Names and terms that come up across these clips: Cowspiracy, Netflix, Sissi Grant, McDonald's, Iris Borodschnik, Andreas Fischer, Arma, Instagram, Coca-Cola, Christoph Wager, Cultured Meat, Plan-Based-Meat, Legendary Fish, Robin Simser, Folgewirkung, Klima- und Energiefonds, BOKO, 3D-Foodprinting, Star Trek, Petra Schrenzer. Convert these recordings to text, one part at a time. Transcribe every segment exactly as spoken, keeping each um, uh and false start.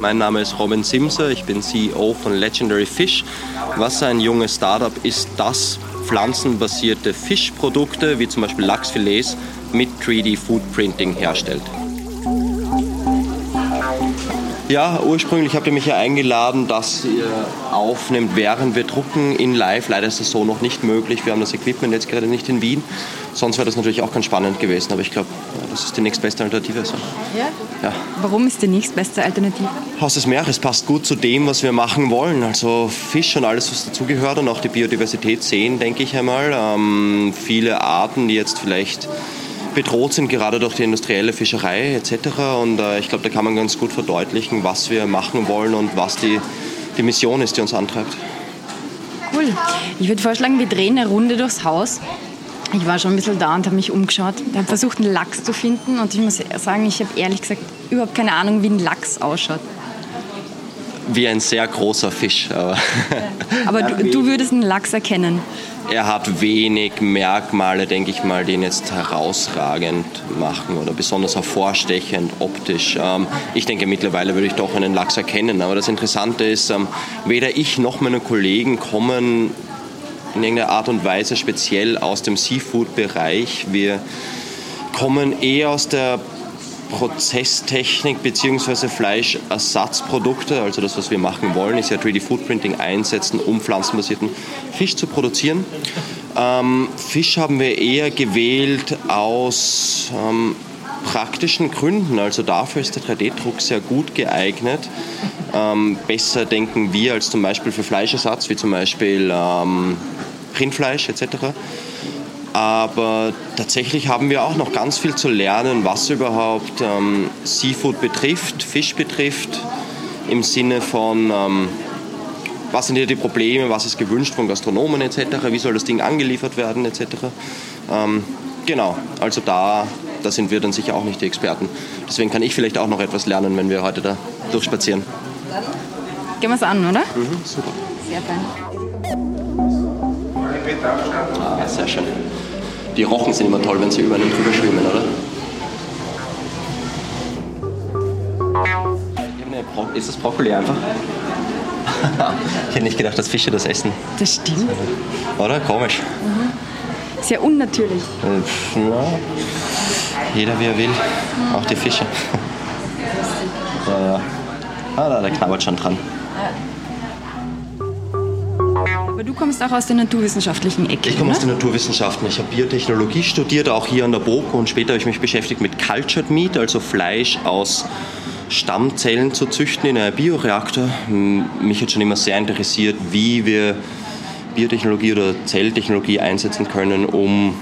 Mein Name ist Robin Simser, ich bin C E O von Legendary Fish. Was ein junges Startup ist, das pflanzenbasierte Fischprodukte wie zum Beispiel Lachsfilets mit drei D-Foodprinting herstellt. Ja, ursprünglich habt ihr mich ja eingeladen, dass ihr aufnimmt, während wir drucken in live. Leider ist das so noch nicht möglich. Wir haben das Equipment jetzt gerade nicht in Wien. Sonst wäre das natürlich auch ganz spannend gewesen. Aber ich glaube, das ist die nächstbeste Alternative. So. Ja? Ja. Warum ist die nächstbeste Alternative? Haus des Meeres passt gut zu dem, was wir machen wollen. Also Fisch und alles, was dazugehört und auch die Biodiversität sehen, denke ich einmal. Ähm, viele Arten, die jetzt vielleicht bedroht sind, gerade durch die industrielle Fischerei et cetera. Und äh, ich glaube, da kann man ganz gut verdeutlichen, was wir machen wollen und was die, die Mission ist, die uns antreibt. Cool. Ich würde vorschlagen, wir drehen eine Runde durchs Haus. Ich war schon ein bisschen da und habe mich umgeschaut. Ich habe versucht, einen Lachs zu finden und ich muss sagen, ich habe ehrlich gesagt überhaupt keine Ahnung, wie ein Lachs ausschaut. Wie ein sehr großer Fisch. Aber, aber du, du würdest einen Lachs erkennen? Er hat wenig Merkmale, denke ich mal, die ihn jetzt herausragend machen oder besonders hervorstechend optisch. Ähm, ich denke, mittlerweile würde ich doch einen Lachs erkennen. Aber das Interessante ist, ähm, weder ich noch meine Kollegen kommen in irgendeiner Art und Weise speziell aus dem Seafood-Bereich. Wir kommen eher aus der Prozesstechnik bzw. Fleischersatzprodukte, also das, was wir machen wollen, ist ja drei D-Foodprinting einsetzen, um pflanzenbasierten Fisch zu produzieren. Ähm, Fisch haben wir eher gewählt aus ähm, praktischen Gründen, also dafür ist der drei D-Druck sehr gut geeignet. Ähm, besser denken wir als zum Beispiel für Fleischersatz, wie zum Beispiel ähm, Rindfleisch et cetera. Aber tatsächlich haben wir auch noch ganz viel zu lernen, was überhaupt ähm, Seafood betrifft, Fisch betrifft, im Sinne von, ähm, was sind hier die Probleme, was ist gewünscht von Gastronomen et cetera, wie soll das Ding angeliefert werden et cetera. Ähm, genau, also da, da sind wir dann sicher auch nicht die Experten. Deswegen kann ich vielleicht auch noch etwas lernen, wenn wir heute da durchspazieren. Gehen wir es an, oder? Mhm, super. Sehr fein. Ah, sehr schön. Die Rochen sind immer toll, wenn sie über einem drüber schwimmen, oder? Ist das Brokkoli einfach? Ich hätte nicht gedacht, dass Fische das essen. Das stimmt. Oder? Komisch. Mhm. Sehr unnatürlich. Ja. Jeder wie er will. Auch die Fische. Ja, ja. Ah, da, der knabbert schon dran. Du kommst auch aus der naturwissenschaftlichen Ecke, Ich komme ne? aus den Naturwissenschaften. Ich habe Biotechnologie studiert, auch hier an der BOKO. Und später habe ich mich beschäftigt mit Cultured Meat, also Fleisch aus Stammzellen zu züchten in einem Bioreaktor. Mich hat schon immer sehr interessiert, wie wir Biotechnologie oder Zelltechnologie einsetzen können, um,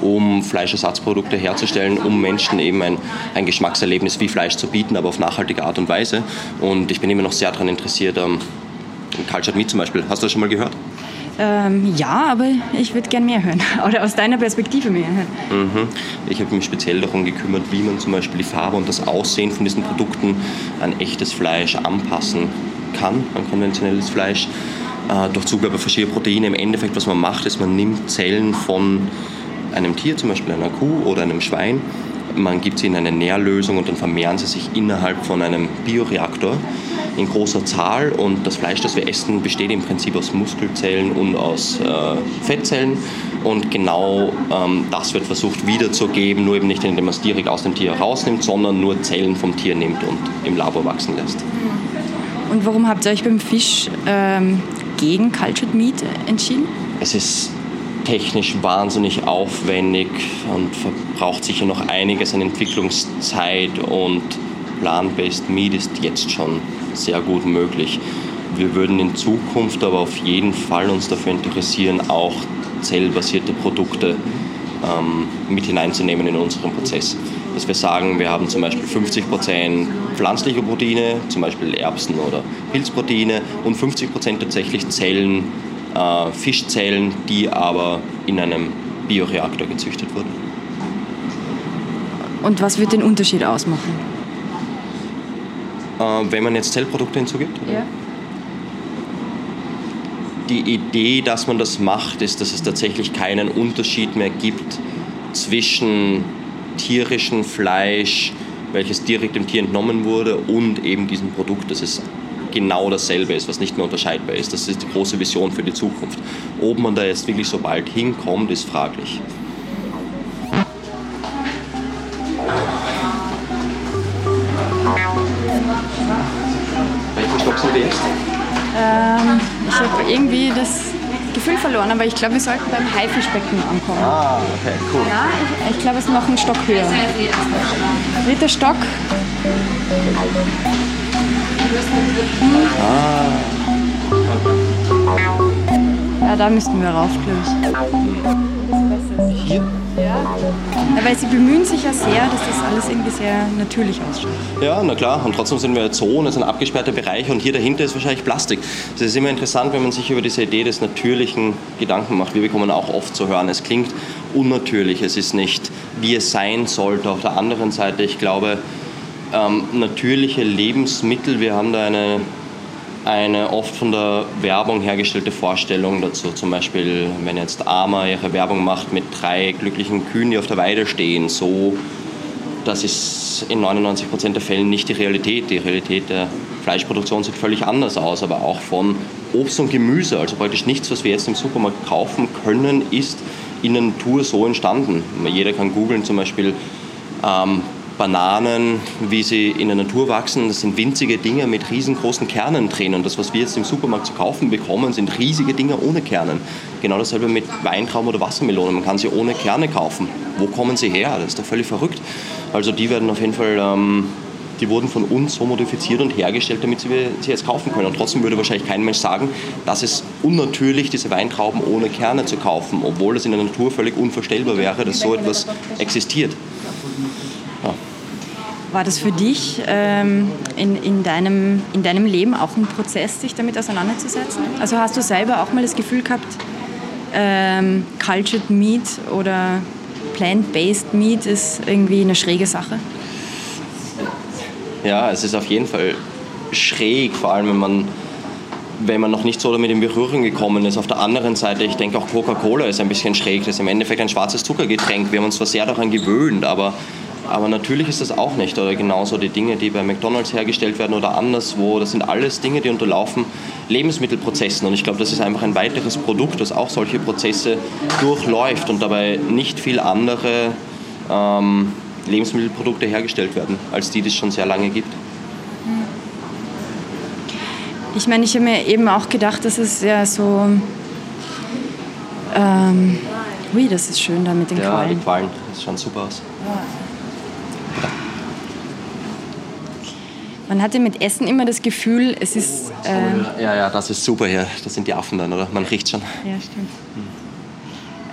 um Fleischersatzprodukte herzustellen, um Menschen eben ein, ein Geschmackserlebnis wie Fleisch zu bieten, aber auf nachhaltige Art und Weise. Und ich bin immer noch sehr daran interessiert, um, Cultured Meat zum Beispiel. Hast du das schon mal gehört? Ähm, ja, aber ich würde gern mehr hören. Oder aus deiner Perspektive mehr hören. Mhm. Ich habe mich speziell darum gekümmert, wie man zum Beispiel die Farbe und das Aussehen von diesen Produkten an echtes Fleisch anpassen kann, an konventionelles Fleisch, äh, durch Zugabe verschiedener Proteine. Im Endeffekt, was man macht, ist, man nimmt Zellen von einem Tier, zum Beispiel einer Kuh oder einem Schwein, man gibt sie in eine Nährlösung und dann vermehren sie sich innerhalb von einem Bioreaktor in großer Zahl. Und das Fleisch, das wir essen, besteht im Prinzip aus Muskelzellen und aus äh, Fettzellen. Und genau ähm, das wird versucht wiederzugeben, nur eben nicht, indem man es direkt aus dem Tier rausnimmt, sondern nur Zellen vom Tier nimmt und im Labor wachsen lässt. Und warum habt ihr euch beim Fisch ähm, gegen Cultured Meat entschieden? Es ist technisch wahnsinnig aufwendig und verbraucht sicher noch einiges an Entwicklungszeit, und Plan-Based-Meat ist jetzt schon sehr gut möglich. Wir würden in Zukunft aber auf jeden Fall uns dafür interessieren, auch zellbasierte Produkte ähm, mit hineinzunehmen in unseren Prozess. Dass wir sagen, wir haben zum Beispiel fünfzig Prozent pflanzliche Proteine, zum Beispiel Erbsen- oder Pilzproteine, und fünfzig Prozent tatsächlich Zellen, Äh, Fischzellen, die aber in einem Bioreaktor gezüchtet wurden. Und was wird den Unterschied ausmachen? Äh, wenn man jetzt Zellprodukte hinzugibt? Ja. Die Idee, dass man das macht, ist, dass es tatsächlich keinen Unterschied mehr gibt zwischen tierischem Fleisch, welches direkt dem Tier entnommen wurde, und eben diesem Produkt, das es genau dasselbe ist, was nicht mehr unterscheidbar ist. Das ist die große Vision für die Zukunft. Ob man da jetzt wirklich so bald hinkommt, ist fraglich. Welchen Stopp sind wir jetzt? Ähm, ich habe irgendwie das Gefühl verloren, aber ich glaube, wir sollten beim Haifischbecken ankommen. Ah, okay, cool. Ja, ich, ich glaube, es ist noch ein Stock höher. Dritter Stock. Ah. Ja, da müssten wir rauf, glaube ich. Hier? Ja. Weil sie bemühen sich ja sehr, dass das alles irgendwie sehr natürlich ausschaut. Ja, na klar. Und trotzdem sind wir jetzt so, und es ist ein abgesperrter Bereich, und hier dahinter ist wahrscheinlich Plastik. Das ist immer interessant, wenn man sich über diese Idee des Natürlichen Gedanken macht. Wir bekommen auch oft zu hören, es klingt unnatürlich, es ist nicht, wie es sein sollte. Auf der anderen Seite, ich glaube, Ähm, natürliche Lebensmittel, wir haben da eine, eine oft von der Werbung hergestellte Vorstellung dazu. Zum Beispiel, wenn jetzt Arma ihre Werbung macht mit drei glücklichen Kühen, die auf der Weide stehen, so, das ist in neunundneunzig Prozent der Fälle nicht die Realität. Die Realität der Fleischproduktion sieht völlig anders aus, aber auch von Obst und Gemüse, also praktisch nichts, was wir jetzt im Supermarkt kaufen können, ist in der Natur so entstanden. Jeder kann googeln, zum Beispiel ähm, Bananen, wie sie in der Natur wachsen, das sind winzige Dinger mit riesengroßen Kernen drin. Und das, was wir jetzt im Supermarkt zu kaufen bekommen, sind riesige Dinger ohne Kernen. Genau dasselbe mit Weintrauben oder Wassermelonen. Man kann sie ohne Kerne kaufen. Wo kommen sie her? Das ist doch völlig verrückt. Also die werden auf jeden Fall, ähm, die wurden von uns so modifiziert und hergestellt, damit wir sie jetzt kaufen können. Und trotzdem würde wahrscheinlich kein Mensch sagen, das ist unnatürlich, diese Weintrauben ohne Kerne zu kaufen, obwohl das in der Natur völlig unvorstellbar wäre, dass so etwas existiert. War das für dich ähm, in, in, deinem, in deinem Leben auch ein Prozess, sich damit auseinanderzusetzen? Also hast du selber auch mal das Gefühl gehabt, ähm, Cultured Meat oder Plant-Based-Meat ist irgendwie eine schräge Sache? Ja, es ist auf jeden Fall schräg, vor allem wenn man, wenn man noch nicht so damit in Berührung gekommen ist. Auf der anderen Seite, ich denke auch Coca-Cola ist ein bisschen schräg, das ist im Endeffekt ein schwarzes Zuckergetränk. Wir haben uns zwar sehr daran gewöhnt, aber Aber natürlich ist das auch nicht, oder genauso die Dinge, die bei McDonald's hergestellt werden oder anderswo, das sind alles Dinge, die unterlaufen Lebensmittelprozessen, und ich glaube, das ist einfach ein weiteres Produkt, das auch solche Prozesse durchläuft und dabei nicht viel andere ähm, Lebensmittelprodukte hergestellt werden, als die, die es schon sehr lange gibt. Ich meine, ich habe mir eben auch gedacht, dass es ja so... Ähm, ui, das ist schön da mit den ja, Quallen. Ja, die Quallen, das schaut super aus. Ja. Man hatte mit Essen immer das Gefühl, es ist... Ähm ja, ja, das ist super hier. Das sind die Affen dann, oder? Man riecht schon. Ja, stimmt. Hm.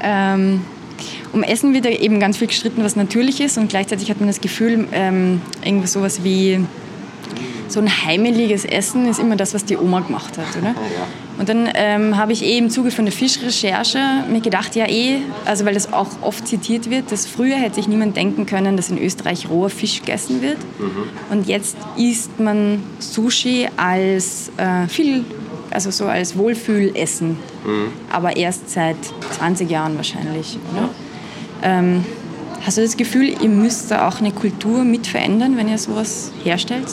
Ähm, um Essen wird eben ganz viel gestritten, was natürlich ist. Und gleichzeitig hat man das Gefühl, ähm, irgendwie sowas wie... So ein heimeliges Essen ist immer das, was die Oma gemacht hat, oder? Ja. Und dann ähm, habe ich eh im Zuge von der Fischrecherche mir gedacht, ja eh, also weil das auch oft zitiert wird, dass früher hätte sich niemand denken können, dass in Österreich roher Fisch gegessen wird. Mhm. Und jetzt isst man Sushi als äh, viel, also so als Wohlfühlessen, mhm. aber erst seit zwanzig Jahren wahrscheinlich, oder? Ja. Ähm, hast du das Gefühl, ihr müsst da auch eine Kultur mit verändern, wenn ihr sowas herstellt?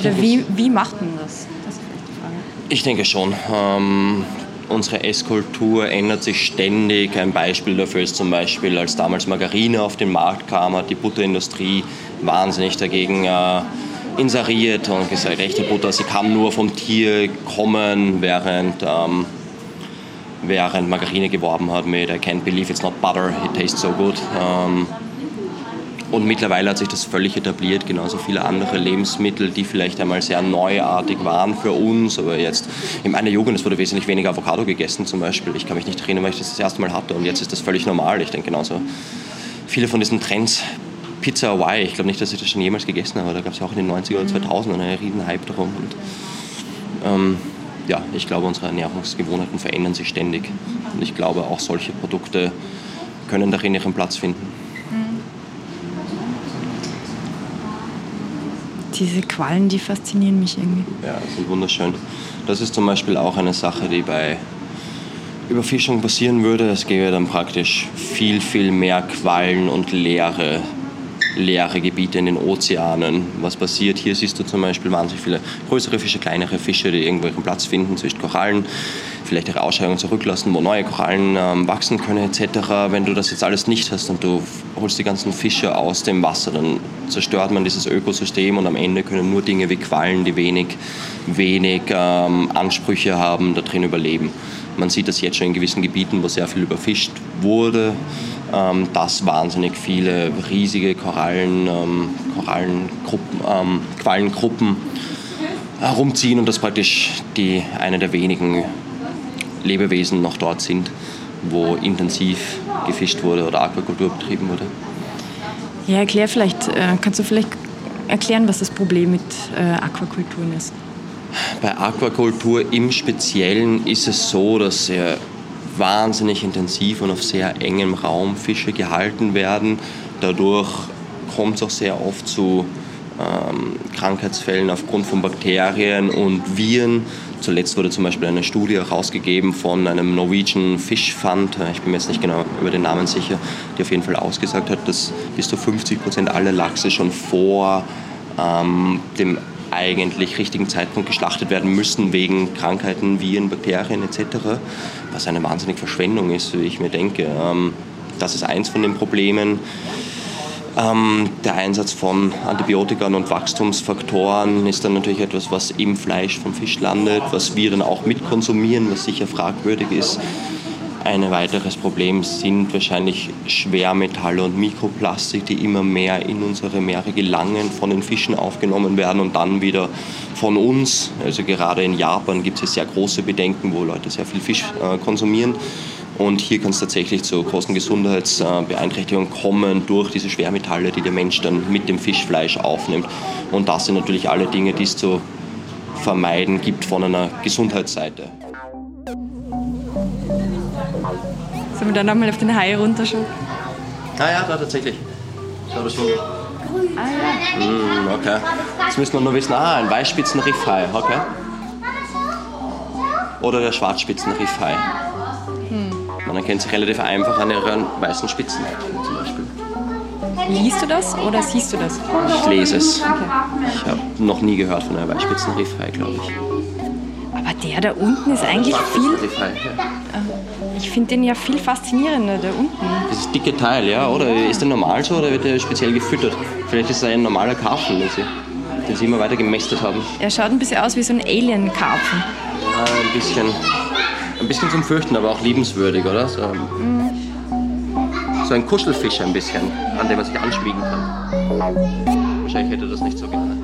Oder wie, wie macht man das? Das ist vielleicht die Frage. Ich denke schon. Ähm, unsere Esskultur ändert sich ständig. Ein Beispiel dafür ist zum Beispiel, als damals Margarine auf den Markt kam, hat die Butterindustrie wahnsinnig dagegen äh, inseriert und gesagt, echte Butter, sie kann nur vom Tier kommen, während, ähm, während Margarine geworben hat mit I can't believe it's not butter, it tastes so good. Ähm, Und mittlerweile hat sich das völlig etabliert, genauso viele andere Lebensmittel, die vielleicht einmal sehr neuartig waren für uns. Aber jetzt in meiner Jugend, es wurde wesentlich weniger Avocado gegessen zum Beispiel. Ich kann mich nicht erinnern, weil ich das das erste Mal hatte. Und jetzt ist das völlig normal. Ich denke genauso viele von diesen Trends. Pizza Hawaii, ich glaube nicht, dass ich das schon jemals gegessen habe. Da gab es ja auch in den neunziger oder zweitausender einen riesen Hype darum. Und, ähm, ja, ich glaube, unsere Ernährungsgewohnheiten verändern sich ständig. Und ich glaube, auch solche Produkte können darin ihren Platz finden. Diese Quallen, die faszinieren mich irgendwie. Ja, die sind wunderschön. Das ist zum Beispiel auch eine Sache, die bei Überfischung passieren würde, es gäbe dann praktisch viel, viel mehr Quallen und leere, leere Gebiete in den Ozeanen. Was passiert? Hier siehst du zum Beispiel wahnsinnig viele größere Fische, kleinere Fische, die irgendwo ihren Platz finden zwischen Korallen, vielleicht ihre Ausscheidungen zurücklassen, wo neue Korallen ähm, wachsen können et cetera. Wenn du das jetzt alles nicht hast und du holst die ganzen Fische aus dem Wasser, dann zerstört man dieses Ökosystem und am Ende können nur Dinge wie Quallen, die wenig, wenig ähm, Ansprüche haben, da drin überleben. Man sieht das jetzt schon in gewissen Gebieten, wo sehr viel überfischt wurde, ähm, dass wahnsinnig viele riesige Korallen, ähm, Korallengruppen, ähm, Quallengruppen herumziehen und das praktisch die eine der wenigen Lebewesen noch dort sind, wo intensiv gefischt wurde oder Aquakultur betrieben wurde. Ja, erklär vielleicht, äh, kannst du vielleicht erklären, was das Problem mit äh, Aquakulturen ist? Bei Aquakultur im Speziellen ist es so, dass äh, wahnsinnig intensiv und auf sehr engem Raum Fische gehalten werden. Dadurch kommt es auch sehr oft zu ähm, Krankheitsfällen aufgrund von Bakterien und Viren. Zuletzt wurde zum Beispiel eine Studie herausgegeben von einem Norwegian Fish Fund, ich bin mir jetzt nicht genau über den Namen sicher, die auf jeden Fall ausgesagt hat, dass bis zu fünfzig Prozent aller Lachse schon vor ähm, dem eigentlich richtigen Zeitpunkt geschlachtet werden müssen wegen Krankheiten, Viren, Bakterien et cetera, was eine wahnsinnige Verschwendung ist, wie ich mir denke. Das ist eins von den Problemen. Der Einsatz von Antibiotika und Wachstumsfaktoren ist dann natürlich etwas, was im Fleisch vom Fisch landet, was wir dann auch mitkonsumieren, was sicher fragwürdig ist. Ein weiteres Problem sind wahrscheinlich Schwermetalle und Mikroplastik, die immer mehr in unsere Meere gelangen, von den Fischen aufgenommen werden und dann wieder von uns. Also gerade in Japan gibt es sehr große Bedenken, wo Leute sehr viel Fisch äh, konsumieren. Und hier kann es tatsächlich zu großen Gesundheitsbeeinträchtigungen kommen durch diese Schwermetalle, die der Mensch dann mit dem Fischfleisch aufnimmt. Und das sind natürlich alle Dinge, die es zu vermeiden gibt von einer Gesundheitsseite. Sollen wir dann nochmal auf den Hai runterschauen? Ah ja, da tatsächlich. Schau das schon. Ah ja. Mm, okay. Jetzt müssen wir nur wissen, ah, ein Weißspitzen-Riffhai, okay. Oder der Schwarzspitzen-Riffhai. Hm. Man erkennt sich relativ einfach an ihren weißen Spitzen zum Beispiel. Liest du das oder siehst du das? Ich lese es. Okay. Ich habe noch nie gehört von einem Weißspitzen-Riffhai, glaube ich. Aber der da unten ist eigentlich viel... Ich finde den ja viel faszinierender, da unten. Das dicke Teil, ja, oder? Ja. Ist der normal so oder wird der speziell gefüttert? Vielleicht ist er ein normaler Karpfen, den sie, den sie immer weiter gemästet haben. Er schaut ein bisschen aus wie so ein Alien-Karpfen. Ja, ein bisschen, ein bisschen zum Fürchten, aber auch liebenswürdig, oder? So, mhm. so ein Kuschelfisch ein bisschen, an dem man sich anschmiegen kann. Wahrscheinlich hätte das nicht so gerne.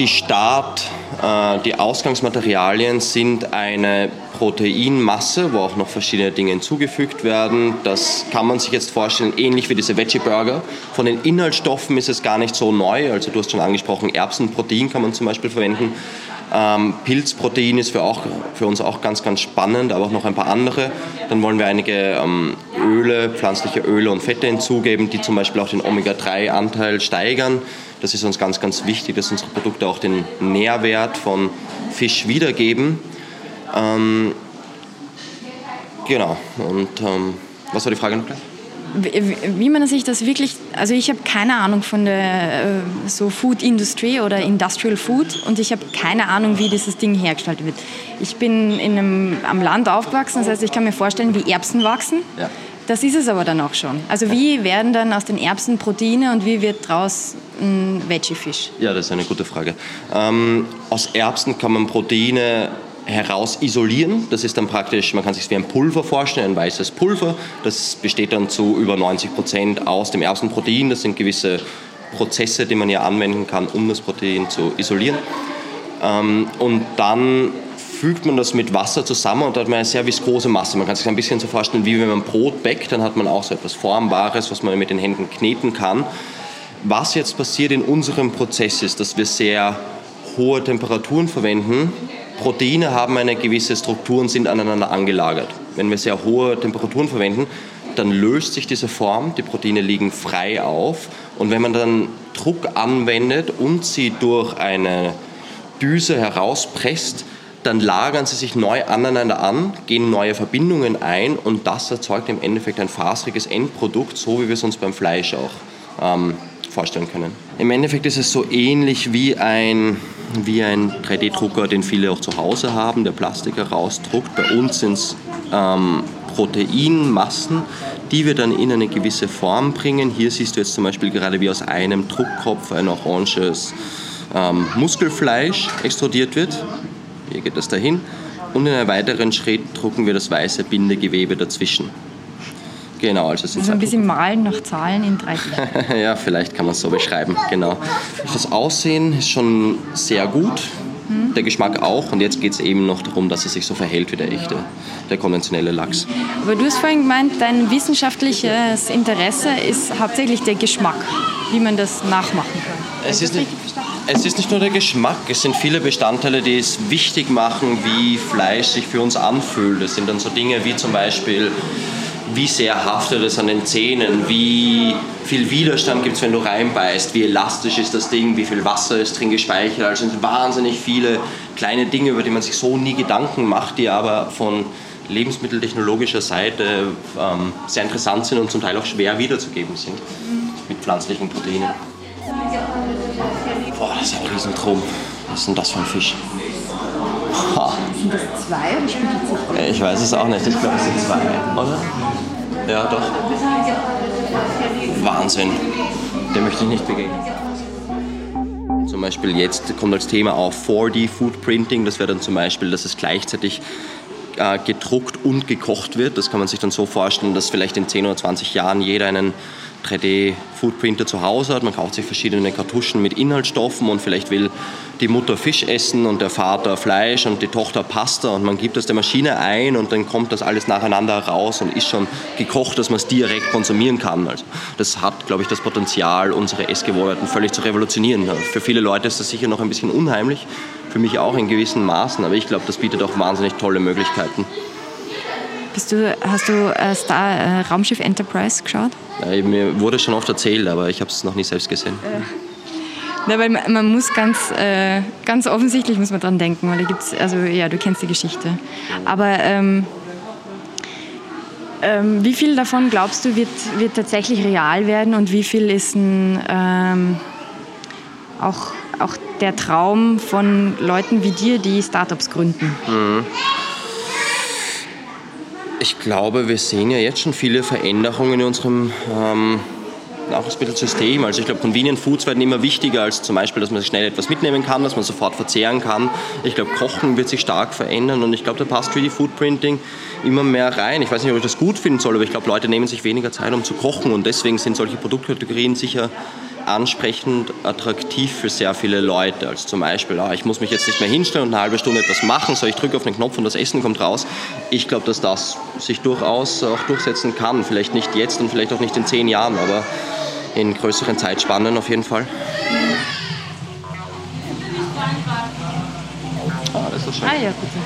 Die Start, äh, die Ausgangsmaterialien sind eine Proteinmasse, wo auch noch verschiedene Dinge hinzugefügt werden. Das kann man sich jetzt vorstellen, ähnlich wie diese Veggie-Burger. Von den Inhaltsstoffen ist es gar nicht so neu. Also du hast schon angesprochen, Erbsenprotein kann man zum Beispiel verwenden. Ähm, Pilzprotein ist für, auch, für uns auch ganz, ganz spannend, aber auch noch ein paar andere. Dann wollen wir einige ähm, Öle, pflanzliche Öle und Fette hinzugeben, die zum Beispiel auch den Omega drei Anteil steigern. Das ist uns ganz, ganz wichtig, dass unsere Produkte auch den Nährwert von Fisch wiedergeben. Ähm, genau, und ähm, was war die Frage noch gleich? Wie, wie man sich das wirklich, also ich habe keine Ahnung von der äh, so Food Industry oder Industrial Food und ich habe keine Ahnung, wie dieses Ding hergestellt wird. Ich bin in einem, am Land aufgewachsen, das heißt, ich kann mir vorstellen, wie Erbsen wachsen. Ja. Das ist es aber dann auch schon. Also wie werden dann aus den Erbsen Proteine und wie wird daraus ein Veggie-Fisch? Ja, das ist eine gute Frage. Ähm, aus Erbsen kann man Proteine heraus isolieren. Das ist dann praktisch, man kann es sich wie ein Pulver vorstellen, ein weißes Pulver. Das besteht dann zu über neunzig Prozent aus dem Erbsenprotein. Das sind gewisse Prozesse, die man ja anwenden kann, um das Protein zu isolieren. Und dann fügt man das mit Wasser zusammen und da hat man eine sehr viskose Masse. Man kann sich ein bisschen so vorstellen, wie wenn man Brot backt, dann hat man auch so etwas Formbares, was man mit den Händen kneten kann. Was jetzt passiert in unserem Prozess ist, dass wir sehr hohe Temperaturen verwenden. Proteine haben eine gewisse Struktur und sind aneinander angelagert. Wenn wir sehr hohe Temperaturen verwenden, dann löst sich diese Form, die Proteine liegen frei auf und wenn man dann Druck anwendet und sie durch eine Düse herauspresst, dann lagern sie sich neu aneinander an, gehen neue Verbindungen ein und das erzeugt im Endeffekt ein faseriges Endprodukt, so wie wir es uns beim Fleisch auch ähm, vorstellen können. Im Endeffekt ist es so ähnlich wie ein, wie ein drei D Drucker, den viele auch zu Hause haben, der Plastik herausdruckt. Bei uns sind es ähm, Proteinmassen, die wir dann in eine gewisse Form bringen. Hier siehst du jetzt zum Beispiel gerade, wie aus einem Druckkopf ein oranges ähm, Muskelfleisch extrudiert wird. Hier geht das dahin. Und in einem weiteren Schritt drucken wir das weiße Bindegewebe dazwischen. Genau, also sind also ein bisschen malen nach Zahlen in drei D. Ja, vielleicht kann man es so beschreiben, genau. Das Aussehen ist schon sehr gut, hm? Der Geschmack auch. Und jetzt geht es eben noch darum, dass es sich so verhält wie der echte, der konventionelle Lachs. Aber du hast vorhin gemeint, dein wissenschaftliches Interesse ist hauptsächlich der Geschmack, wie man das nachmachen kann. Es ist nicht, es ist nicht nur der Geschmack, es sind viele Bestandteile, die es wichtig machen, wie Fleisch sich für uns anfühlt. Das sind dann so Dinge wie zum Beispiel... Wie sehr haftet es an den Zähnen, wie viel Widerstand gibt es, wenn du reinbeißt, wie elastisch ist das Ding, wie viel Wasser ist drin gespeichert. Also es sind wahnsinnig viele kleine Dinge, über die man sich so nie Gedanken macht, die aber von lebensmitteltechnologischer Seite ähm, sehr interessant sind und zum Teil auch schwer wiederzugeben sind mit pflanzlichen Proteinen. Boah, das ist ein Riesentrum. Was ist denn das für ein Fisch? Ha. Sind das zwei oder spielt das nicht? Ich weiß es auch nicht. Ich glaube, es sind zwei, oder? Ja, doch. Wahnsinn. Dem möchte ich nicht begegnen. Zum Beispiel jetzt kommt als Thema auf drei D Foodprinting. Das wäre dann zum Beispiel, dass es gleichzeitig äh, gedruckt und gekocht wird. Das kann man sich dann so vorstellen, dass vielleicht in zehn oder zwanzig Jahren jeder einen drei D Foodprinter zu Hause hat. Man kauft sich verschiedene Kartuschen mit Inhaltsstoffen und vielleicht will die Mutter Fisch essen und der Vater Fleisch und die Tochter Pasta und man gibt das der Maschine ein und dann kommt das alles nacheinander raus und ist schon gekocht, dass man es direkt konsumieren kann. Also das hat, glaube ich, das Potenzial, unsere Essgewohnheiten völlig zu revolutionieren. Für viele Leute ist das sicher noch ein bisschen unheimlich, für mich auch in gewissen Maßen, aber ich glaube, das bietet auch wahnsinnig tolle Möglichkeiten. Bist du, hast du äh, Star äh, Raumschiff Enterprise geschaut? Ja, mir wurde schon oft erzählt, aber ich habe es noch nie selbst gesehen. Äh. Na, weil man, man muss ganz, äh, ganz offensichtlich muss man dran denken, weil da gibt's, also ja, du kennst die Geschichte. Aber ähm, ähm, wie viel davon glaubst du wird, wird tatsächlich real werden und wie viel ist ein, ähm, auch, auch der Traum von Leuten wie dir, die Startups gründen? Mhm. Ich glaube, wir sehen ja jetzt schon viele Veränderungen in unserem ähm, Nahrungsmittelsystem. Also ich glaube, Convenient Foods werden immer wichtiger als zum Beispiel, dass man schnell etwas mitnehmen kann, dass man sofort verzehren kann. Ich glaube, Kochen wird sich stark verändern und ich glaube, da passt drei D Foodprinting immer mehr rein. Ich weiß nicht, ob ich das gut finden soll, aber ich glaube, Leute nehmen sich weniger Zeit, um zu kochen und deswegen sind solche Produktkategorien sicher ansprechend attraktiv für sehr viele Leute. Also zum Beispiel, ah, ich muss mich jetzt nicht mehr hinstellen und eine halbe Stunde etwas machen, sondern ich drücke auf den Knopf und das Essen kommt raus. Ich glaube, dass das sich durchaus auch durchsetzen kann. Vielleicht nicht jetzt und vielleicht auch nicht in zehn Jahren, aber in größeren Zeitspannen auf jeden Fall. Ah, das ist schön. Ah ja, bitte.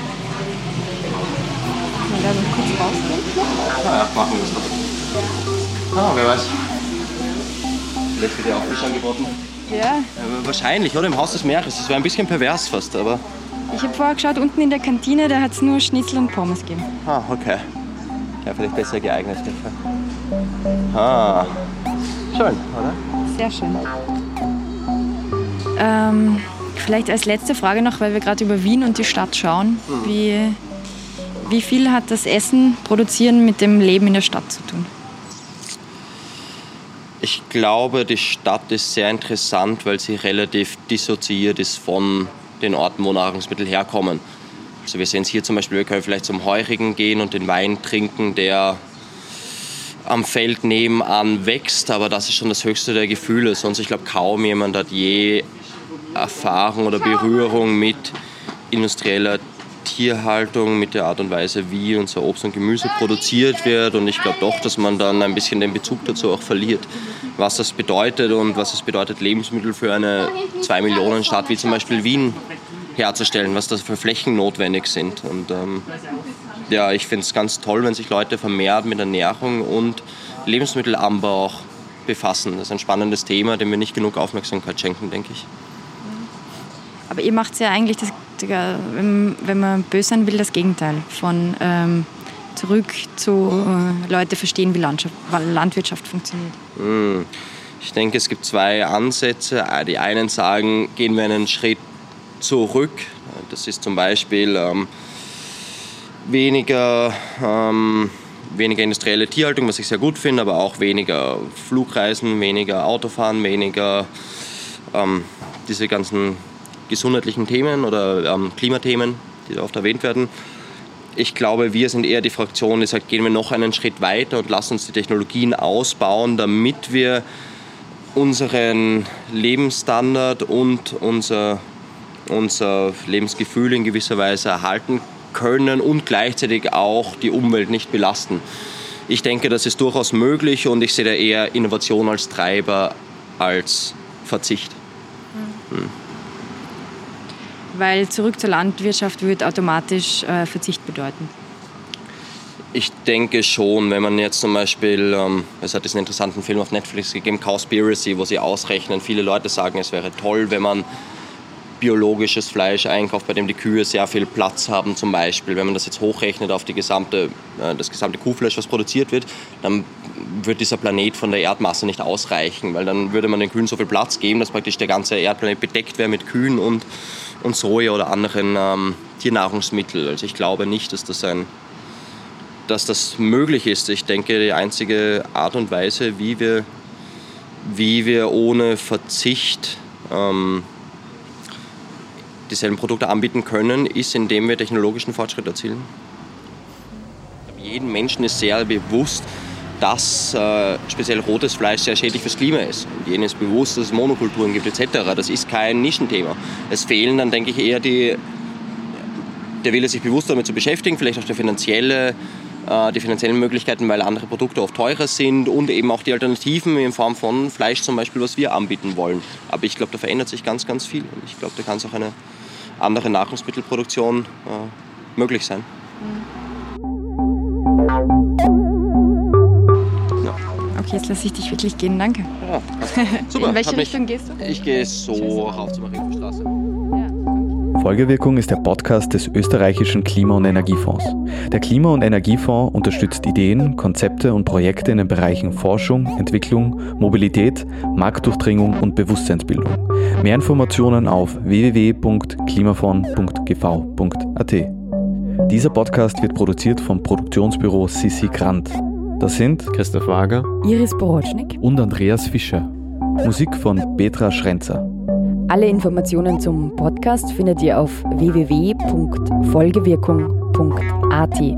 Mal da noch kurz rausgehen. Ah ja, machen wir es doch. Ah, wer weiß. Vielleicht wird ja auch Fisch angeboten. Ja. Aber wahrscheinlich, oder? Im Haus des Meeres. Das wäre ein bisschen pervers fast, aber... Ich habe vorher geschaut, unten in der Kantine, da hat es nur Schnitzel und Pommes gegeben. Ah, okay. Ja, vielleicht besser geeignet dafür. Ah. Schön, oder? Sehr schön. Ähm, vielleicht als letzte Frage noch, weil wir gerade über Wien und die Stadt schauen. Hm. Wie, wie viel hat das Essen produzieren mit dem Leben in der Stadt zu tun? Ich glaube, die Stadt ist sehr interessant, weil sie relativ dissoziiert ist von den Orten, wo Nahrungsmittel herkommen. Also wir sehen es hier zum Beispiel, wir können vielleicht zum Heurigen gehen und den Wein trinken, der am Feld nebenan wächst, aber das ist schon das höchste der Gefühle. Sonst, ich glaube, kaum jemand hat je Erfahrung oder Berührung mit industrieller Tierhaltung, mit der Art und Weise, wie unser Obst und Gemüse produziert wird. Und ich glaube doch, dass man dann ein bisschen den Bezug dazu auch verliert, was das bedeutet und was es bedeutet, Lebensmittel für eine zwei Millionen Stadt wie zum Beispiel Wien herzustellen, was da für Flächen notwendig sind. Und ähm, ja, ich finde es ganz toll, wenn sich Leute vermehrt mit Ernährung und Lebensmittelanbau auch befassen. Das ist ein spannendes Thema, dem wir nicht genug Aufmerksamkeit schenken, denke ich. Aber ihr macht ja eigentlich das richtiger, wenn, wenn man böse sein will, das Gegenteil von ähm, zurück zu äh, Leute verstehen, wie Landschaft, Landwirtschaft funktioniert. Ich denke, es gibt zwei Ansätze. Die einen sagen, gehen wir einen Schritt zurück. Das ist zum Beispiel ähm, weniger, ähm, weniger industrielle Tierhaltung, was ich sehr gut finde, aber auch weniger Flugreisen, weniger Autofahren, weniger ähm, diese ganzen gesundheitlichen Themen oder ähm, Klimathemen, die da oft erwähnt werden. Ich glaube, wir sind eher die Fraktion, die sagt, gehen wir noch einen Schritt weiter und lassen uns die Technologien ausbauen, damit wir unseren Lebensstandard und unser, unser Lebensgefühl in gewisser Weise erhalten können und gleichzeitig auch die Umwelt nicht belasten. Ich denke, das ist durchaus möglich und ich sehe da eher Innovation als Treiber, als Verzicht. Mhm. Hm. Weil zurück zur Landwirtschaft würde automatisch äh, Verzicht bedeuten? Ich denke schon, wenn man jetzt zum Beispiel, ähm, es hat diesen interessanten Film auf Netflix gegeben, Cowspiracy, wo sie ausrechnen, viele Leute sagen, es wäre toll, wenn man biologisches Fleisch einkauft, bei dem die Kühe sehr viel Platz haben zum Beispiel. Wenn man das jetzt hochrechnet auf die gesamte, äh, das gesamte Kuhfleisch, was produziert wird, dann wird dieser Planet von der Erdmasse nicht ausreichen, weil dann würde man den Kühen so viel Platz geben, dass praktisch der ganze Erdplanet bedeckt wäre mit Kühen und und Soja oder anderen ähm, Tiernahrungsmitteln. Also ich glaube nicht, dass das, ein, dass das möglich ist. Ich denke, die einzige Art und Weise, wie wir, wie wir ohne Verzicht ähm, dieselben Produkte anbieten können, ist, indem wir technologischen Fortschritt erzielen. Jedem Menschen ist sehr bewusst, dass äh, speziell rotes Fleisch sehr schädlich fürs Klima ist. Und jenen ist bewusst, dass es Monokulturen gibt et cetera. Das ist kein Nischenthema. Es fehlen dann, denke ich, eher die, der Wille, sich bewusst damit zu beschäftigen, vielleicht auch der finanzielle, äh, die finanziellen Möglichkeiten, weil andere Produkte oft teurer sind und eben auch die Alternativen in Form von Fleisch zum Beispiel, was wir anbieten wollen. Aber ich glaube, da verändert sich ganz, ganz viel. Und ich glaube, da kann es auch eine andere Nahrungsmittelproduktion äh, möglich sein. Okay, jetzt lasse ich dich wirklich gehen, danke. Ja, super. In welche Richtung gehst du? Ich gehe so rauf zur Marienstraße. Folgewirkung ist der Podcast des österreichischen Klima- und Energiefonds. Der Klima- und Energiefonds unterstützt Ideen, Konzepte und Projekte in den Bereichen Forschung, Entwicklung, Mobilität, Marktdurchdringung und Bewusstseinsbildung. Mehr Informationen auf w w w punkt klimafonds punkt g v punkt a t. Dieser Podcast wird produziert vom Produktionsbüro Sissi Grant. Das sind Christoph Wager, Iris Borodschnik und Andreas Fischer. Musik von Petra Schrenzer. Alle Informationen zum Podcast findet ihr auf w w w punkt folgewirkung punkt a t.